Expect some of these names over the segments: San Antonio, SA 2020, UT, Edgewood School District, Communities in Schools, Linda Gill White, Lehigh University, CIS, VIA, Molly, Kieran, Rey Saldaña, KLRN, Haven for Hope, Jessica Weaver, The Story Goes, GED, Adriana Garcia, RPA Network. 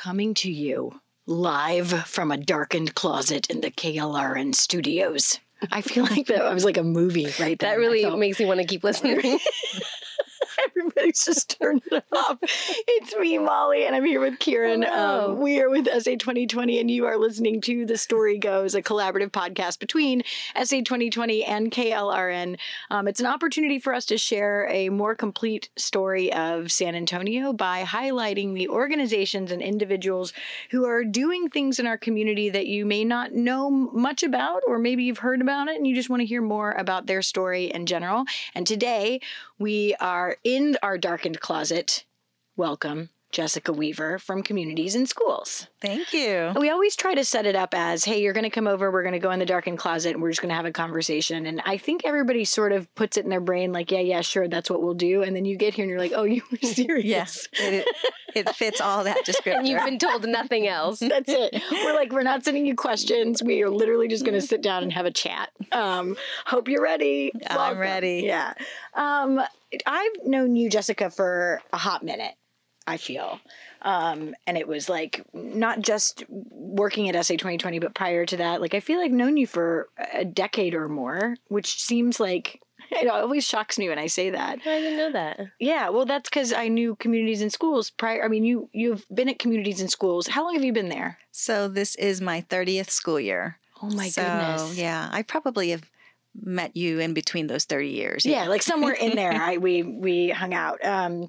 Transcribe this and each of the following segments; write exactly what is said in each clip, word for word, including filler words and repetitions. coming to you live from a darkened closet in the K L R N studios. I feel like that was like a movie right there. That really thought, makes me want to keep listening. Everybody's just turned it off. It's me, Molly, and I'm here with Kieran. Um, we are with S A twenty twenty, and you are listening to The Story Goes, a collaborative podcast between S A twenty twenty and K L R N. Um, it's an opportunity for us to share a more complete story of San Antonio by highlighting the organizations and individuals who are doing things in our community that you may not know much about, or maybe you've heard about it and you just want to hear more about their story in general. And today we are in our darkened closet. Welcome, Jessica Weaver from Communities in Schools. Thank you. We always try to set it up as, hey, you're going to come over, we're going to go in the darkened closet, and we're just going to have a conversation. And I think everybody sort of puts it in their brain like, yeah, yeah, sure, that's what we'll do. And then you get here and you're like, oh, you were serious. Yes, it, it fits all that description. And you've been told nothing else. That's it. We're like, we're not sending you questions. We are literally just going to sit down and have a chat. Um, hope you're ready. I'm Welcome. ready. Yeah. Um, I've known you, Jessica, for a hot minute, I feel. Um, and it was like not just working at S A twenty twenty, but prior to that, like I feel like I've known you for a decade or more, which seems like, it always shocks me when I say that. I didn't know that. Yeah. Well, that's because I knew Communities in Schools prior. I mean, you, you've been at Communities in Schools. How long have you been there? So this is my thirtieth school year. Oh my so, goodness. Yeah. I probably have met you in between those thirty years. Yeah. yeah like somewhere in there, I, we, we hung out. Um,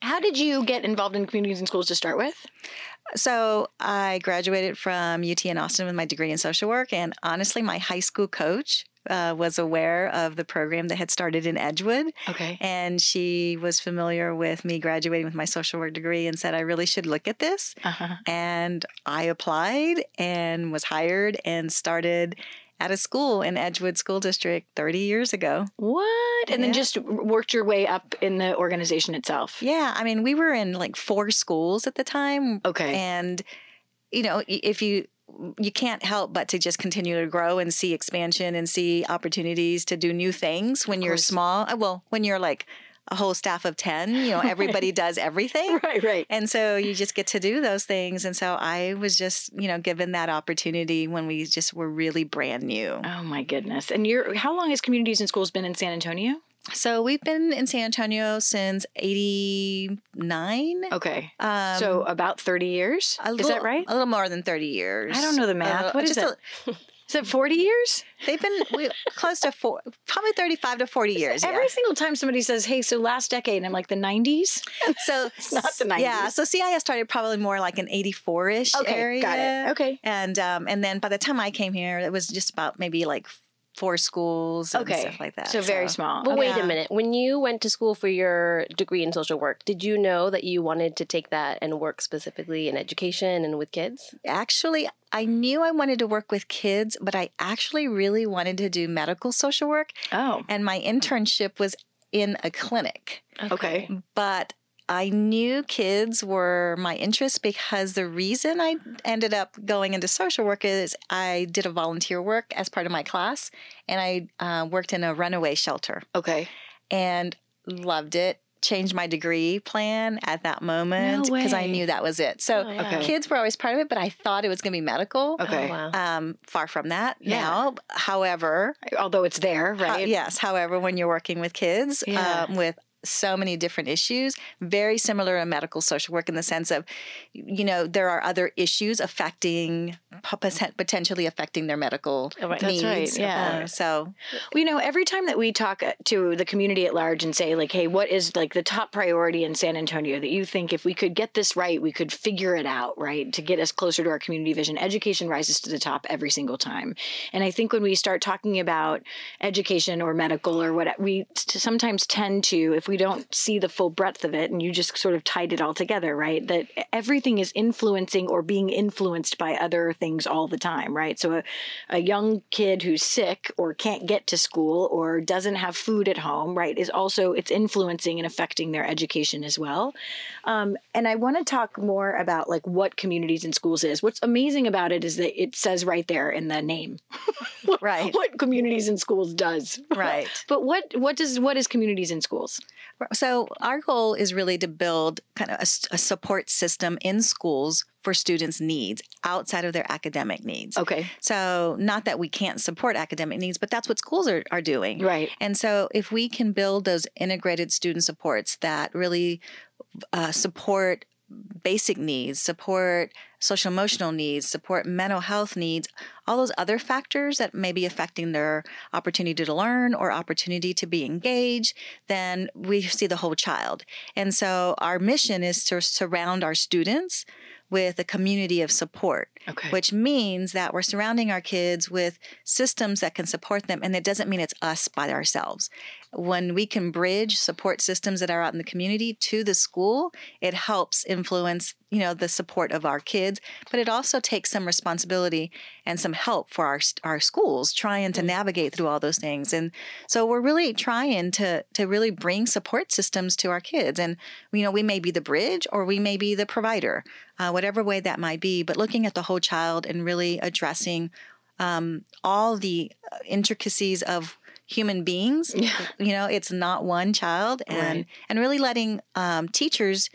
How did you get involved in Communities in Schools to start with? So I graduated from U T in Austin with my degree in social work. And honestly, my high school coach uh, was aware of the program that had started in Edgewood. Okay. And she was familiar with me graduating with my social work degree and said, I really should look at this. Uh-huh. And I applied and was hired and started at a school in Edgewood School District thirty years ago. What? And yeah. then just worked your way up in the organization itself. Yeah. I mean, we were in like four schools at the time. Okay. And, you know, if you, you can't help but to just continue to grow and see expansion and see opportunities to do new things when you're small. Well, when you're like a whole staff of ten, you know, everybody does everything. Right, right. And so you just get to do those things. And so I was just, you know, given that opportunity when we just were really brand new. Oh, my goodness. And you're, how long has Communities in Schools been in San Antonio? So we've been in San Antonio since eighty-nine. Okay. Um, so about thirty years? Is little, that right? A little more than thirty years. I don't know the math. Uh, what is it? Is it forty years? They've been we, close to four, probably thirty-five to forty years. Every yeah. single time somebody says, hey, so last decade, and I'm like, the nineties? So it's not the nineties. Yeah, so C I S started probably more like an eighty-four-ish okay, area. Got it. Okay. And, um, and then by the time I came here, it was just about maybe like four schools and okay. stuff like that. So, so very small. Well, okay. wait a minute. When you went to school for your degree in social work, did you know that you wanted to take that and work specifically in education and with kids? Actually, I knew I wanted to work with kids, but I actually really wanted to do medical social work. Oh. And my internship was in a clinic. Okay. But I knew kids were my interest because the reason I ended up going into social work is I did a volunteer work as part of my class, and I uh, worked in a runaway shelter. Okay. And loved it. Changed my degree plan at that moment because no I knew that was it. So oh, yeah. okay. kids were always part of it, but I thought it was going to be medical. Okay. Oh, wow. um, far from that yeah. now. However. Although it's there, right? Uh, yes. However, when you're working with kids yeah. um, with so many different issues, very similar to medical social work in the sense of, you know, there are other issues affecting, potentially affecting their medical oh, right. needs. That's right. Yeah. Uh, so, well, you know, every time that we talk to the community at large and say like, hey, what is like the top priority in San Antonio that you think if we could get this right, we could figure it out, right? To get us closer to our community vision, education rises to the top every single time. And I think when we start talking about education or medical or what, we sometimes tend to, if we don't see the full breadth of it, and you just sort of tied it all together, right? That everything is influencing or being influenced by other things all the time, right? So a, a young kid who's sick or can't get to school or doesn't have food at home, right, is also, it's influencing and affecting their education as well. Um, and I want to talk more about like what Communities in Schools is. What's amazing about it is that it says right there in the name, right? What Communities in Schools does, right? But what what does what is Communities in Schools? So our goal is really to build kind of a, a support system in schools for students' needs outside of their academic needs. Okay. So not that we can't support academic needs, but that's what schools are, are doing. Right. And so if we can build those integrated student supports that really uh, support basic needs, support social emotional needs, support mental health needs, all those other factors that may be affecting their opportunity to learn or opportunity to be engaged, then we see the whole child. And so our mission is to surround our students with a community of support, okay. which means that we're surrounding our kids with systems that can support them. And it doesn't mean it's us by ourselves. When we can bridge support systems that are out in the community to the school, it helps influence, you know, the support of our kids, but it also takes some responsibility and some help for our our schools trying to navigate through all those things. And so we're really trying to to really bring support systems to our kids. And, you know, we may be the bridge or we may be the provider, uh, whatever way that might be, but looking at the whole child and really addressing um, all the intricacies of human beings. Yeah. You know, it's not one child, and, right. and really letting um, teachers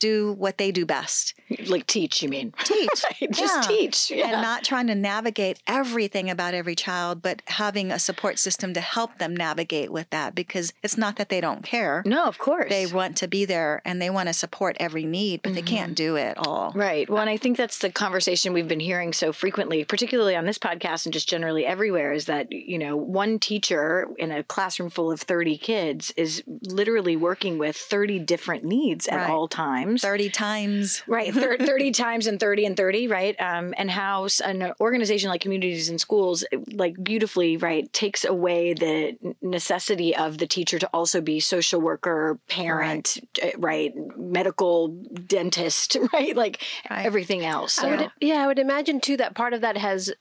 do what they do best. Like teach, you mean? Teach. Just yeah. teach. Yeah. And not trying to navigate everything about every child, but having a support system to help them navigate with that, because it's not that they don't care. No, of course. They want to be there and they want to support every need, but mm-hmm. they can't do it all. Right. Well, and I think that's the conversation we've been hearing so frequently, particularly on this podcast and just generally everywhere, is that, you know, one teacher in a classroom full of thirty kids is literally working with thirty different needs at right. all times. thirty times. Right. thirty times and thirty and thirty, right? Um, and how an organization like Communities in Schools, like beautifully, right, takes away the necessity of the teacher to also be social worker, parent, right, right medical, dentist, right? Like right. everything else. So. I would, yeah, I would imagine, too, that part of that has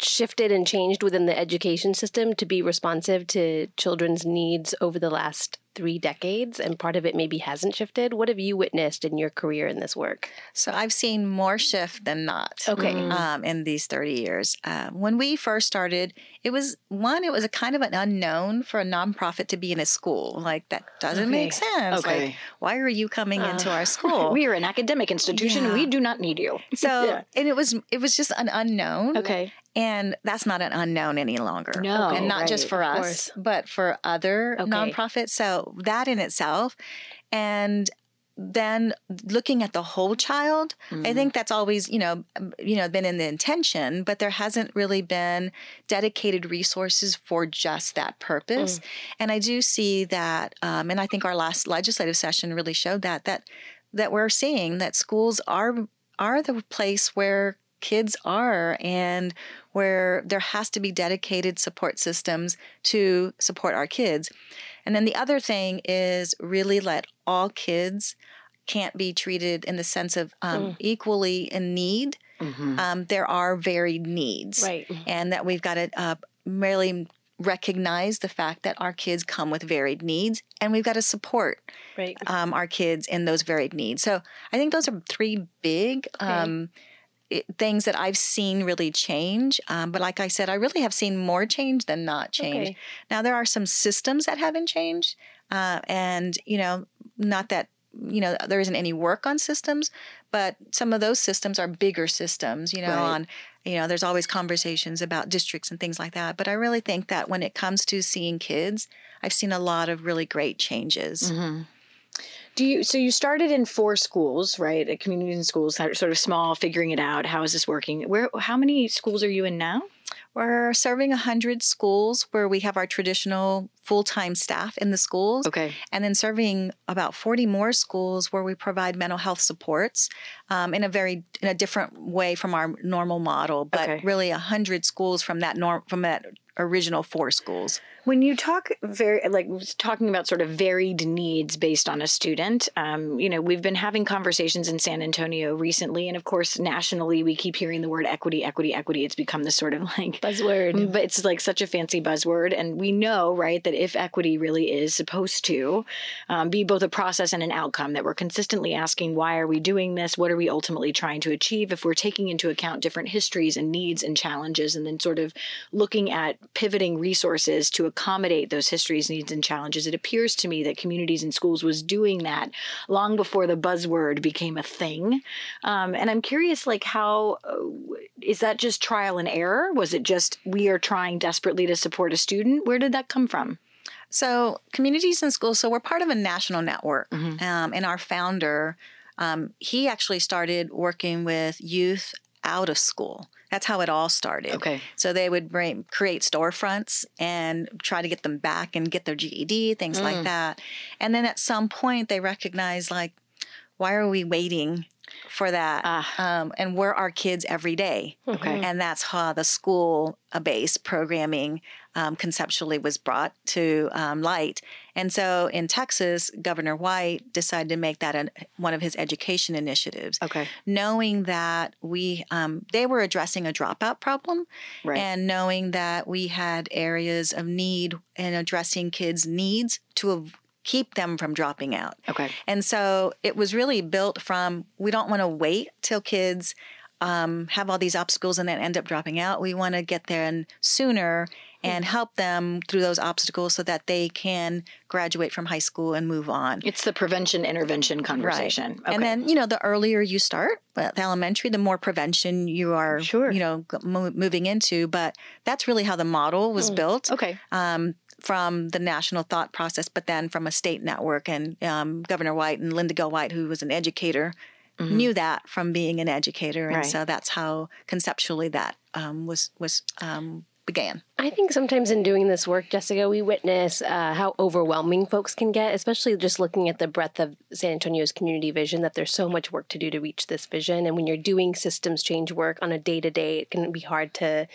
shifted and changed within the education system to be responsive to children's needs over the last three decades, and part of it maybe hasn't shifted. What have you witnessed in your career in this work? So I've seen more shift than not. Okay. Mm-hmm. um, in these thirty years. Uh, when we first started, it was, one, it was a kind of an unknown for a nonprofit to be in a school. Like, that doesn't okay. make sense. Okay. Like, why are you coming uh, into our school? We are an academic institution. Yeah. We do not need you. So, yeah. and it was, it was just an unknown. Okay. And that's not an unknown any longer. No. And not right. just for us, but for other okay. nonprofits. So that in itself. And then looking at the whole child, mm. I think that's always, you know, you know, been in the intention, but there hasn't really been dedicated resources for just that purpose. Mm. And I do see that, um, and I think our last legislative session really showed that, that, that we're seeing that schools are, are the place where kids are, and where there has to be dedicated support systems to support our kids. And then the other thing is really let all kids can't be treated in the sense of um, mm. equally in need. Mm-hmm. Um, there are varied needs. Right. And that we've got to uh, really recognize the fact that our kids come with varied needs, and we've got to support right. um, our kids in those varied needs. So I think those are three big um okay. things that I've seen really change. Um, but like I said, I really have seen more change than not change. Okay. Now, there are some systems that haven't changed. Uh, and, you know, not that, you know, there isn't any work on systems, but some of those systems are bigger systems, you know, right. on, you know, there's always conversations about districts and things like that. But I really think that when it comes to seeing kids, I've seen a lot of really great changes. Mm-hmm. Do you, so you started in four schools, right? At Communities in Schools, sort of small, figuring it out. How is this working? Where, how many schools are you in now? We're serving one hundred schools where we have our traditional full-time staff in the schools. Okay. And then serving about forty more schools where we provide mental health supports um, in a very in a different way from our normal model, but okay. really one hundred schools from that norm from that original four schools. When you talk very like talking about sort of varied needs based on a student, um, you know, we've been having conversations in San Antonio recently, and of course nationally we keep hearing the word equity, equity, equity. It's become this sort of like buzzword, but it's like such a fancy buzzword, and we know, right, that if equity really is supposed to um, be both a process and an outcome, that we're consistently asking, why are we doing this? What are we ultimately trying to achieve? If we're taking into account different histories and needs and challenges, and then sort of looking at pivoting resources to accommodate those histories, needs, and challenges. It appears to me that Communities in Schools was doing that long before the buzzword became a thing. Um, and I'm curious, like, how uh, is that just trial and error? Was it just we are trying desperately to support a student? Where did that come from? So Communities in Schools, so we're part of a national network, mm-hmm. um, and our founder, um, he actually started working with youth out of school. That's how it all started. Okay. So they would bring, create storefronts and try to get them back and get their G E D, things mm. like that. And then at some point they recognized, like, why are we waiting for that? Uh, um, and we're our kids every day. Okay. And that's how the school-based programming um, conceptually was brought to um, light. And so in Texas, Governor White decided to make that an, one of his education initiatives. Okay. Knowing that we, um, they were addressing a dropout problem, right. and knowing that we had areas of need and addressing kids' needs to av- keep them from dropping out. Okay. And so it was really built from, we don't want to wait till kids um, have all these obstacles and then end up dropping out. We want to get there and sooner and help them through those obstacles so that they can graduate from high school and move on. It's the prevention-intervention conversation. Right. Okay. And then, you know, the earlier you start with elementary, the more prevention you are, sure. you know, mo- moving into. But that's really how the model was mm. built. Okay. Um, from the national thought process, but then from a state network. And um, Governor White and Linda Gill White, who was an educator, mm-hmm. knew that from being an educator. And right. so that's how conceptually that um, was was um, began. I think sometimes in doing this work, Jessica, we witness uh, how overwhelming folks can get, especially just looking at the breadth of San Antonio's community vision, that there's so much work to do to reach this vision. And when you're doing systems change work on a day-to-day, it can be hard to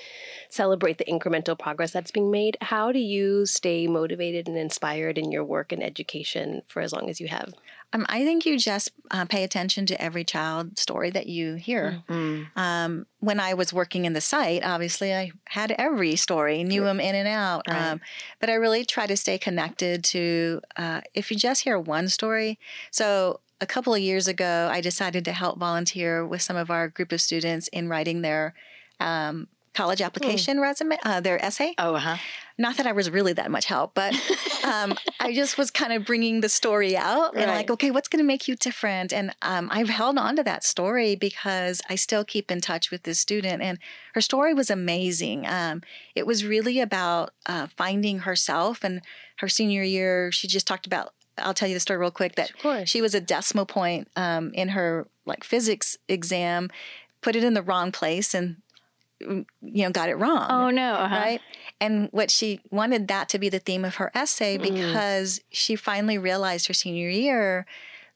celebrate the incremental progress that's being made. How do you stay motivated and inspired in your work and education for as long as you have? Um, I think you just uh, pay attention to every child story that you hear. Mm-hmm. Um, when I was working in the site, obviously I had every story. Knew them in and out. Right. Um, but I really try to stay connected to, uh, if you just hear one story. So a couple of years ago, I decided to help volunteer with some of our group of students in writing their um, college application mm. resume, uh, their essay. Oh, uh-huh. Not that I was really that much help, but um, I just was kind of bringing the story out right. and like, okay, what's going to make you different? And um, I've held on to that story because I still keep in touch with this student. And her story was amazing. Um, it was really about uh, finding herself. And her senior year, she just talked about, I'll tell you the story real quick, that she was a decimal point um, in her like physics exam, put it in the wrong place and you know, got it wrong. Oh, no. Uh-huh. Right. And what she wanted that to be the theme of her essay because mm. she finally realized her senior year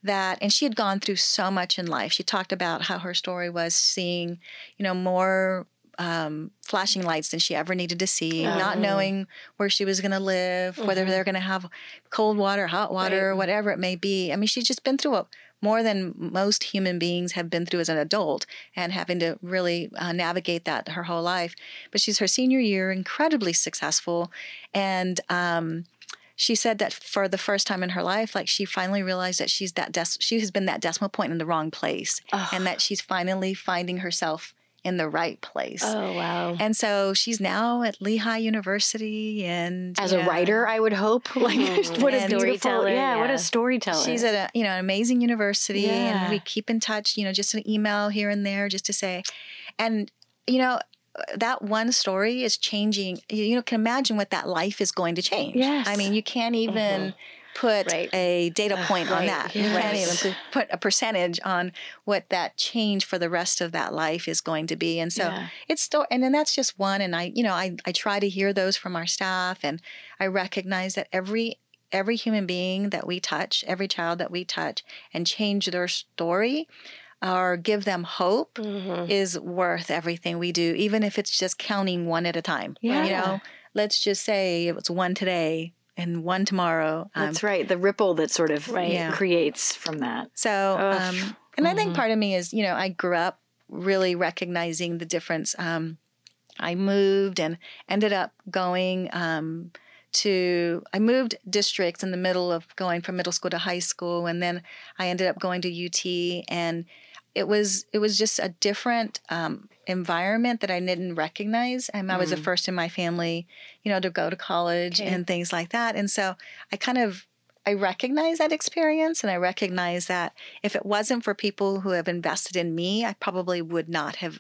that, and she had gone through so much in life. She talked about how her story was seeing, you know, more um, flashing lights than she ever needed to see, oh. not knowing where she was going to live, mm-hmm. whether they're going to have cold water, hot water, right. whatever it may be. I mean, she's just been through a more than most human beings have been through as an adult and having to really uh, navigate that her whole life. But she's her senior year, incredibly successful. And um, she said that for the first time in her life, like she finally realized that she's that dec- she has been that decimal point in the wrong place oh. and that she's finally finding herself in the right place. Oh, wow. And so she's now at Lehigh University and as yeah. a writer, I would hope. Like mm-hmm. what a storyteller. Yeah, yeah, what a storyteller. She's at a, you know, an amazing university yeah. and we keep in touch, you know, just an email here and there just to say. And you know, that one story is changing. You, you know, can imagine what that life is going to change. Yes. I mean, you can't even mm-hmm. put right. a data point uh, on right. that. Yes. You can't even put a percentage on what that change for the rest of that life is going to be. And so yeah. it's still, and then that's just one. And I, you know, I, I try to hear those from our staff. And I recognize that every, every human being that we touch, every child that we touch and change their story or give them hope mm-hmm. is worth everything we do, even if it's just counting one at a time. Yeah. You know, let's just say it was one today. And one tomorrow. Um, That's right. The ripple that sort of right. yeah. creates from that. So, um, and I think mm-hmm. part of me is, you know, I grew up really recognizing the difference. Um, I moved and ended up going um, to, I moved districts in the middle of going from middle school to high school. And then I ended up going to U T and it was, it was just a different um, environment that I didn't recognize. Um, I was mm. the first in my family, you know, to go to college okay. and things like that. And so I kind of, I recognize that experience, and I recognize that if it wasn't for people who have invested in me, I probably would not have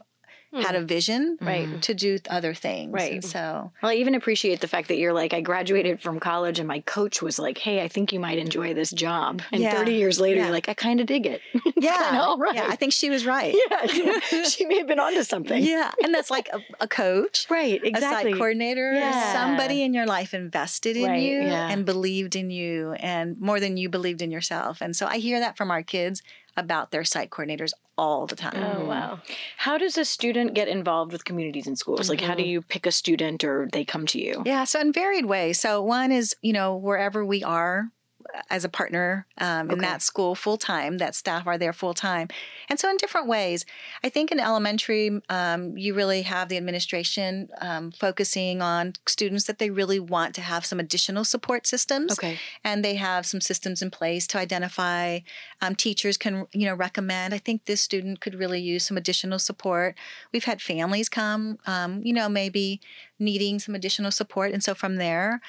Mm. had a vision right. to do other things. Right. And so, well, I even appreciate the fact that you're like, I graduated from college and my coach was like, hey, I think you might enjoy this job. And yeah. thirty years later, yeah. you're like, I kind of dig it. Yeah. I know, right. Yeah. I think she was right. Yeah. She may have been onto something. Yeah. And that's like a, a coach. Right. Exactly. A site coordinator. Yeah. Somebody in your life invested in right. you yeah. and believed in you, and more than you believed in yourself. And so I hear that from our kids about their site coordinators all the time. Oh, wow. How does a student get involved with Communities in Schools? Mm-hmm. Like, how do you pick a student, or they come to you? Yeah, so in varied ways. So one is, you know, wherever we are as a partner um, okay. in that school full-time, that staff are there full-time. And so in different ways, I think in elementary, um, you really have the administration um, focusing on students that they really want to have some additional support systems. Okay. And they have some systems in place to identify. Um, teachers can, you know, recommend, I think this student could really use some additional support. We've had families come, um, you know, maybe needing some additional support. And so from there,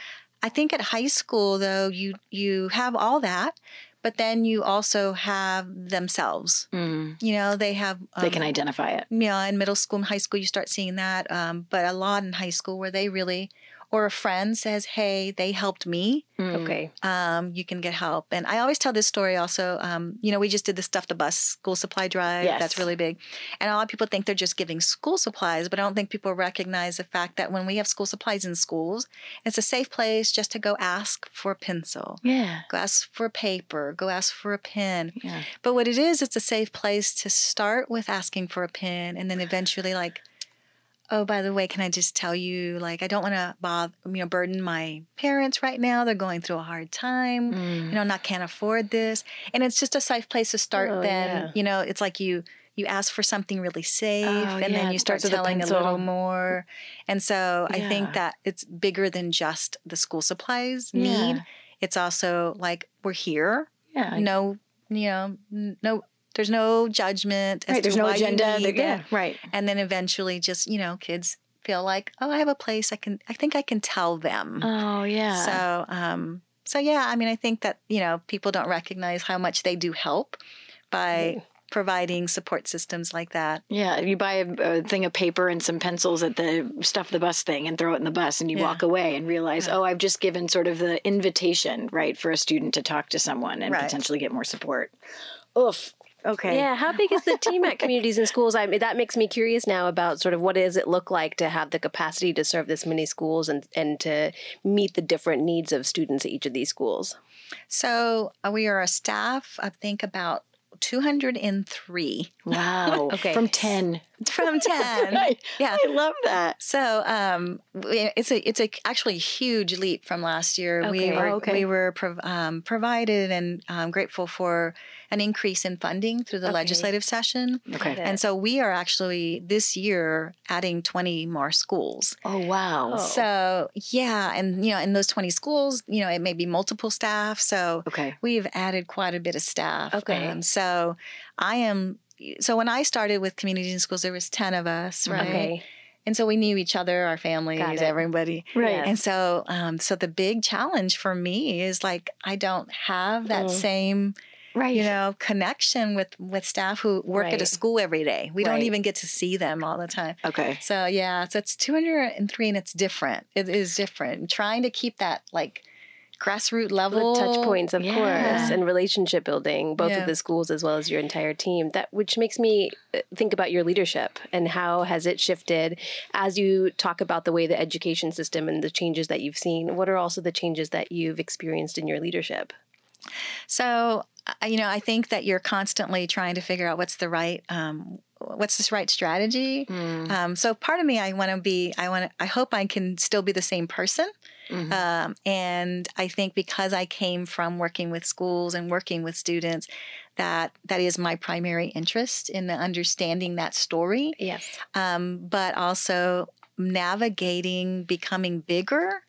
I think at high school, though, you you have all that, but then you also have themselves. Mm. You know, they have... Um, they can identify it. Yeah, you know, in middle school and high school, you start seeing that. Um, but a lot in high school where they really... Or a friend says, hey, they helped me. Mm. Okay. Um, you can get help. And I always tell this story also. Um, you know, we just did the Stuff the Bus school supply drive. Yes. That's really big. And a lot of people think they're just giving school supplies, but I don't think people recognize the fact that when we have school supplies in schools, it's a safe place just to go ask for a pencil. Yeah. Go ask for paper. Go ask for a pen. Yeah. But what it is, it's a safe place to start with asking for a pen, and then eventually like, oh, by the way, can I just tell you, like, I don't want to bother, you know, burden my parents right now. They're going through a hard time, mm. you know, not can't afford this. And it's just a safe place to start. Oh, then, yeah. you know, it's like you you ask for something really safe, oh, and yeah. then you start telling a little more. And so yeah. I think that it's bigger than just the school supplies yeah. need. It's also like, we're here. Yeah. No, you know, no. There's no judgment. As right, to there's no agenda. That, yeah, right. And then eventually just, you know, kids feel like, oh, I have a place I can, I think I can tell them. Oh, yeah. So, um, so yeah, I mean, I think that, you know, people don't recognize how much they do help by Ooh. providing support systems like that. Yeah. You buy a, a thing of paper and some pencils at the Stuff the Bus thing and throw it in the bus, and you yeah. walk away and realize, yeah. oh, I've just given sort of the invitation, right, for a student to talk to someone and right. potentially get more support. Oof. Okay. Yeah. How big is the team at Communities in Schools? I mean, that makes me curious now about sort of what does it look like to have the capacity to serve this many schools and, and to meet the different needs of students at each of these schools? So uh, we are a staff, I think, about two hundred three. Wow. Okay. From ten. From ten. I, yeah. I love that. So um, it's a it's a actually a huge leap from last year. Okay. We were, oh, okay. we were prov um, provided and um, grateful for an increase in funding through the okay. legislative session. Okay. And so we are actually this year adding twenty more schools. Oh, wow. Oh. So, yeah. And, you know, in those twenty schools, you know, it may be multiple staff. So okay. we've added quite a bit of staff. Okay. Um, so I am... So when I started with Communities in Schools, there was ten of us, right? Okay. And so we knew each other, our families, everybody. Right. Yes. And so um, so the big challenge for me is, like, I don't have that oh. same, right. you know, connection with, with staff who work right. at a school every day. We right. don't even get to see them all the time. Okay. So, yeah, so it's two hundred three, and it's different. It is different. Trying to keep that, like, grassroots level. The touch points, of yeah. course, and relationship building, both yeah. of the schools as well as your entire team. That which makes me think about your leadership and how has it shifted as you talk about the way the education system and the changes that you've seen. What are also the changes that you've experienced in your leadership? So, you know, I think that you're constantly trying to figure out what's the right um what's this right strategy? Mm. Um, so part of me, I want to be, I want I hope I can still be the same person. Mm-hmm. Um, and I think because I came from working with schools and working with students, that that is my primary interest in the understanding that story. Yes. Um, but also navigating, becoming bigger.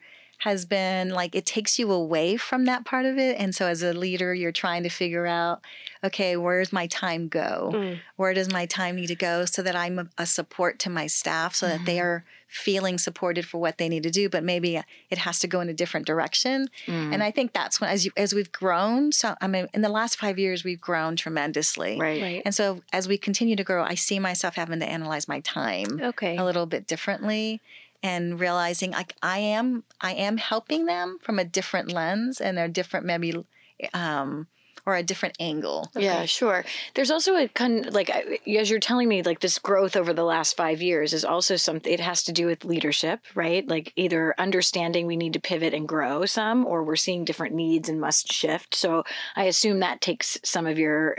has been like, it takes you away from that part of it. And so as a leader, you're trying to figure out, okay, where's my time go? Mm. Where does my time need to go so that I'm a, a support to my staff so mm-hmm. that they are feeling supported for what they need to do, but maybe it has to go in a different direction. Mm. And I think that's when, as you, as we've grown, so I mean, in the last five years, we've grown tremendously. Right. right. And so as we continue to grow, I see myself having to analyze my time okay. a little bit differently. And realizing like I am, I am helping them from a different lens and a different maybe, um, or a different angle. Okay. Yeah, sure. There's also a kind of, like as you're telling me, like this growth over the last five years is also something. It has to do with leadership, right? Like either understanding we need to pivot and grow some, or we're seeing different needs and must shift. So I assume that takes some of your.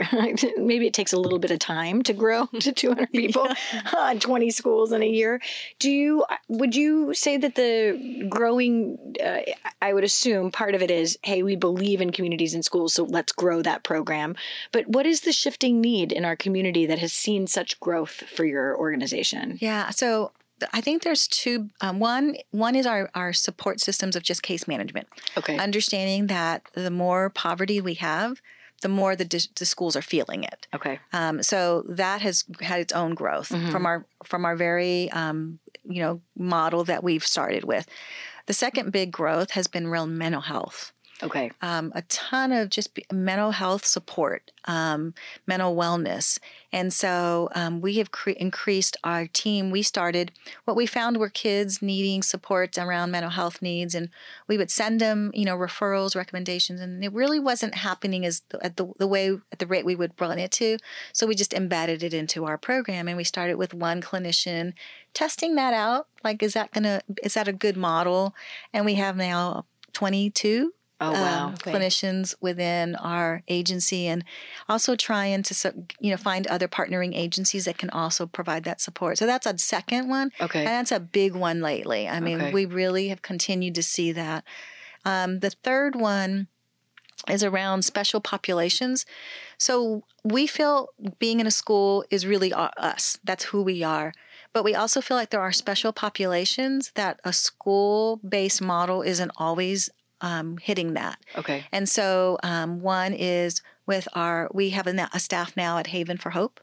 Maybe it takes a little bit of time to grow to two hundred people, yeah. twenty schools in a year. Do you? Would you say that the growing? Uh, I would assume part of it is, hey, we believe in communities and schools, so let's grow that program. But what is the shifting need in our community that has seen such growth for your organization? Yeah. So I think there's two. Um, one, one is our, our support systems of just case management. Okay. Understanding that the more poverty we have, the more the, dis- the schools are feeling it. Okay. Um, so that has had its own growth mm-hmm. from our from our very um, you know model that we've started with. The second big growth has been real mental health. Okay. Um, a ton of just b- mental health support, um, mental wellness. And so um, we have cre- increased our team. We started, what we found were kids needing support around mental health needs. And we would send them, you know, referrals, recommendations. And it really wasn't happening as th- at the, the way, at the rate we would run it to. So we just embedded it into our program. And we started with one clinician testing that out. Like, is that going to, is that a good model? And we have now twenty-two Oh, wow. um, okay. clinicians within our agency, and also trying to, you know, find other partnering agencies that can also provide that support. So that's a second one. Okay. And that's a big one lately. I mean, okay. we really have continued to see that. Um, the third one is around special populations. So we feel being in a school is really us. That's who we are. But we also feel like there are special populations that a school-based model isn't always Um, hitting that. Okay. And so um, one is with our, we have a, a staff now at Haven for Hope.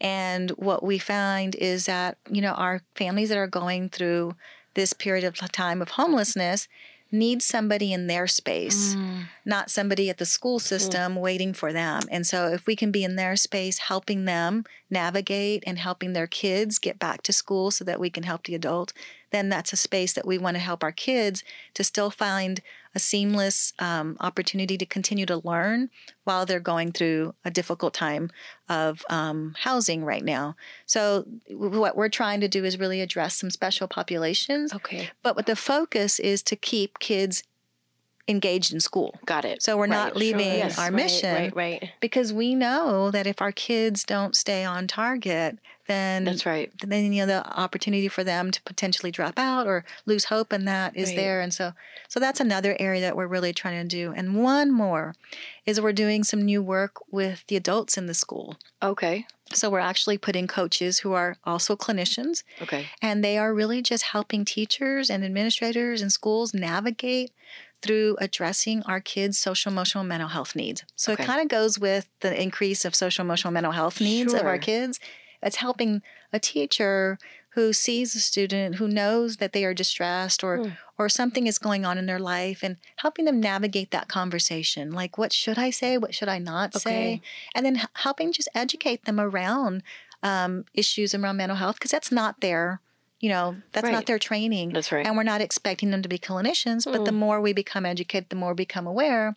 And what we find is that, you know, our families that are going through this period of time of homelessness need somebody in their space, mm. not somebody at the school system mm. waiting for them. And so if we can be in their space, helping them navigate and helping their kids get back to school so that we can help the adult, then that's a space that we want to help our kids to still find a seamless um, opportunity to continue to learn while they're going through a difficult time of um, housing right now. So w- what we're trying to do is really address some special populations. Okay. But what the focus is to keep kids engaged in school. Got it. So we're right, not leaving sure. yes, our right, mission right, right. because we know that if our kids don't stay on target, then that's right. Then you know the opportunity for them to potentially drop out or lose hope, and that is right. there. And so, so that's another area that we're really trying to do. And one more is we're doing some new work with the adults in the school. Okay. So we're actually putting coaches who are also clinicians. Okay. And they are really just helping teachers and administrators and schools navigate through addressing our kids' social, emotional, mental health needs. So okay. it kind of goes with the increase of social, emotional, mental health needs sure. of our kids. It's helping a teacher who sees a student who knows that they are distressed or mm. or something is going on in their life, and helping them navigate that conversation. Like, what should I say? What should I not okay. say? And then h- helping just educate them around um, issues around mental health, because that's not their, you know, that's right. not their training. That's right. And we're not expecting them to be clinicians, mm. but the more we become educated, the more we become aware,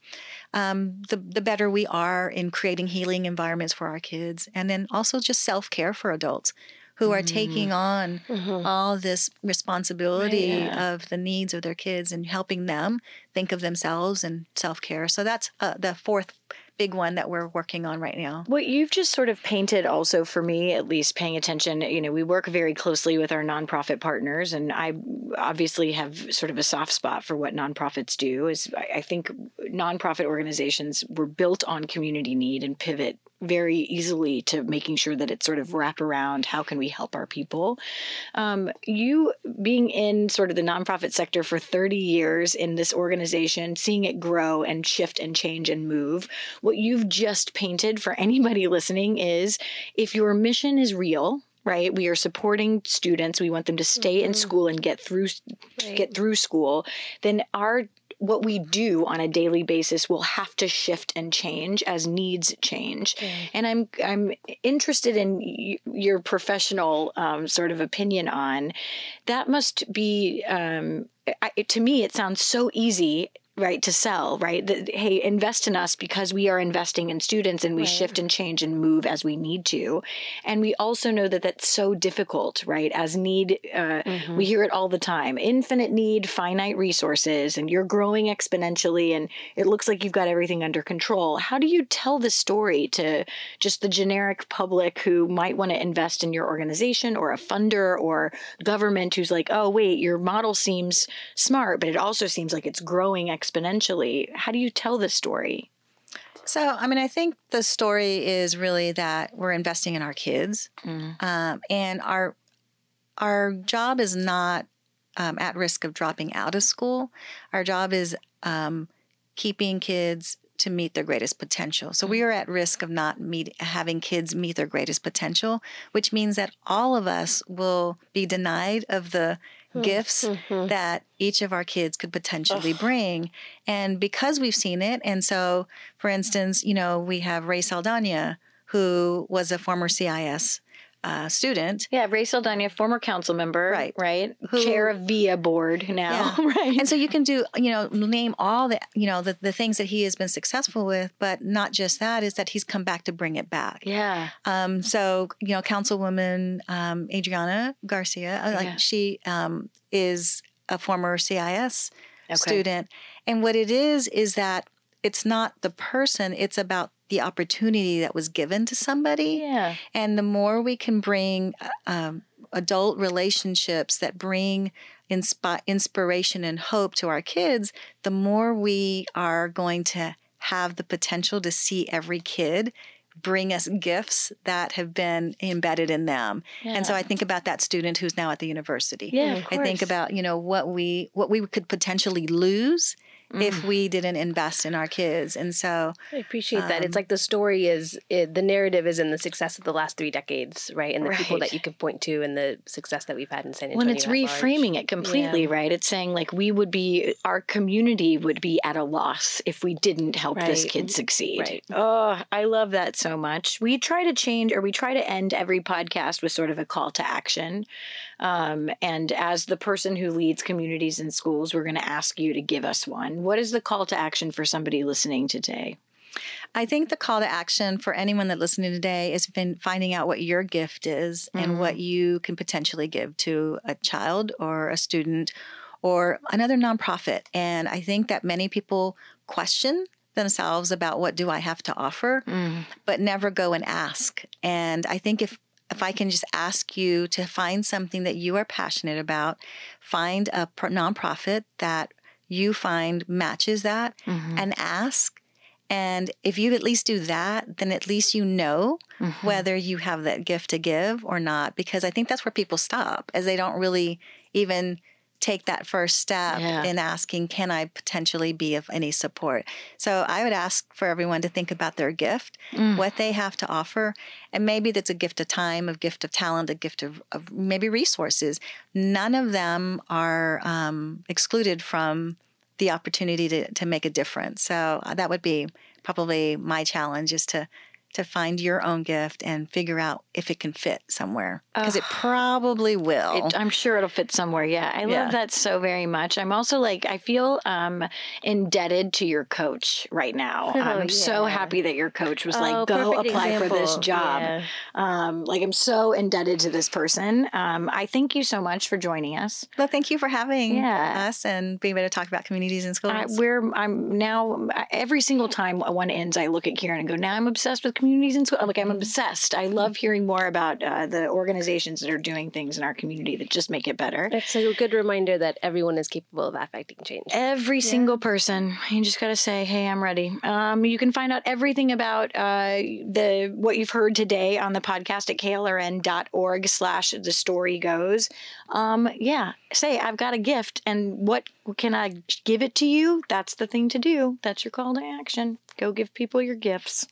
um, the, the better we are in creating healing environments for our kids. And then also just self-care for adults who are mm. taking on mm-hmm. all this responsibility yeah. of the needs of their kids and helping them think of themselves and self-care. So that's uh, the fourth big one that we're working on right now. What you've just sort of painted also for me, at least paying attention, you know, we work very closely with our nonprofit partners, and I obviously have sort of a soft spot for what nonprofits do. Is I think nonprofit organizations were built on community need and pivot very easily to making sure that it's sort of wrapped around how can we help our people. Um, you being in sort of the nonprofit sector for thirty years in this organization, seeing it grow and shift and change and move, what you've just painted for anybody listening is if your mission is real, right? We are supporting students. We want them to stay mm-hmm. in school and get through, right. get through school. Then our what we do on a daily basis will have to shift and change as needs change. Mm. And I'm I'm interested in y- your professional um, sort of opinion on that. Must be um, I, to me, it sounds so easy. Right, to sell, right? The, hey, invest in us because we are investing in students and we right. shift and change and move as we need to. And we also know that that's so difficult, right? As need, uh, mm-hmm. we hear it all the time, infinite need, finite resources, and you're growing exponentially and it looks like you've got everything under control. How do you tell the story to just the generic public who might want to invest in your organization or a funder or government who's like, oh, wait, your model seems smart, but it also seems like it's growing exponentially. exponentially. How do you tell this story? So, I mean, I think the story is really that we're investing in our kids, mm. um, and our our job is not um, at risk of dropping out of school. Our job is um, keeping kids to meet their greatest potential. So we are at risk of not meet, having kids meet their greatest potential, which means that all of us will be denied of the gifts mm-hmm. that each of our kids could potentially Ugh. bring. And because we've seen it, and so, for instance, you know, we have Rey Saldaña, who was a former C I S uh, student. Yeah, Rey Saldaña, former council member, right? right? Who, Chair of V I A board now, yeah. right? And so you can do, you know, name all the, you know, the, the things that he has been successful with, but not just that, is that he's come back to bring it back. Yeah. Um. So, you know, Councilwoman um, Adriana Garcia, like yeah. she um, is a former C I S okay. student. And what it is, is that it's not the person, it's about the opportunity that was given to somebody. Yeah. And the more we can bring um, adult relationships that bring insp- inspiration and hope to our kids, the more we are going to have the potential to see every kid bring us gifts that have been embedded in them. Yeah. And so I think about that student who's now at the university. Yeah, of course. I think about, you know, what we what we could potentially lose Mm. if we didn't invest in our kids. And so I appreciate um, that. It's like the story is, it, the narrative is in the success of the last three decades, right? And the right. people that you can point to and the success that we've had in San Antonio. When it's reframing large. it completely, yeah. right? It's saying like we would be, our community would be at a loss if we didn't help right. this kid succeed. Right. Oh, I love that so much. We try to change or we try to end every podcast with sort of a call to action. Um, and as the person who leads Communities in Schools, we're going to ask you to give us one. What is the call to action for somebody listening today? I think the call to action for anyone that's listening today is been finding out what your gift is mm-hmm. and what you can potentially give to a child or a student or another nonprofit. And I think that many people question themselves about what do I have to offer, mm. but never go and ask. And I think if If I can just ask you to find something that you are passionate about, find a nonprofit that you find matches that mm-hmm. and ask. And if you at least do that, then at least you know mm-hmm. whether you have that gift to give or not, because I think that's where people stop, as they don't really even take that first step yeah. in asking, can I potentially be of any support? So I would ask for everyone to think about their gift, mm. what they have to offer. And maybe that's a gift of time, a gift of talent, a gift of, of maybe resources. None of them are um, excluded from the opportunity to, to make a difference. So that would be probably my challenge, is to to find your own gift and figure out if it can fit somewhere, because oh. it probably will. It, I'm sure it'll fit somewhere. Yeah. I yeah. love that so very much. I'm also like, I feel um, indebted to your coach right now. Oh, I'm yeah. so happy that your coach was oh, like, go apply example. for this job. Yeah. Um, like I'm so indebted to this person. Um, I thank you so much for joining us. Well, thank you for having yeah. us and being able to talk about Communities in Schools. Uh, we're, I'm now every single time one ends, I look at Kieran and go, now I'm obsessed with communities in school. Like, I'm obsessed. I love hearing more about uh, the organizations that are doing things in our community that just make it better. It's a good reminder that everyone is capable of affecting change. Every yeah. single person. You just got to say, hey, I'm ready. Um, you can find out everything about uh, the what you've heard today on the podcast at K L R N dot org slash The Story Goes. Um, yeah. Say, I've got a gift, and what can I give it to you? That's the thing to do. That's your call to action. Go give people your gifts.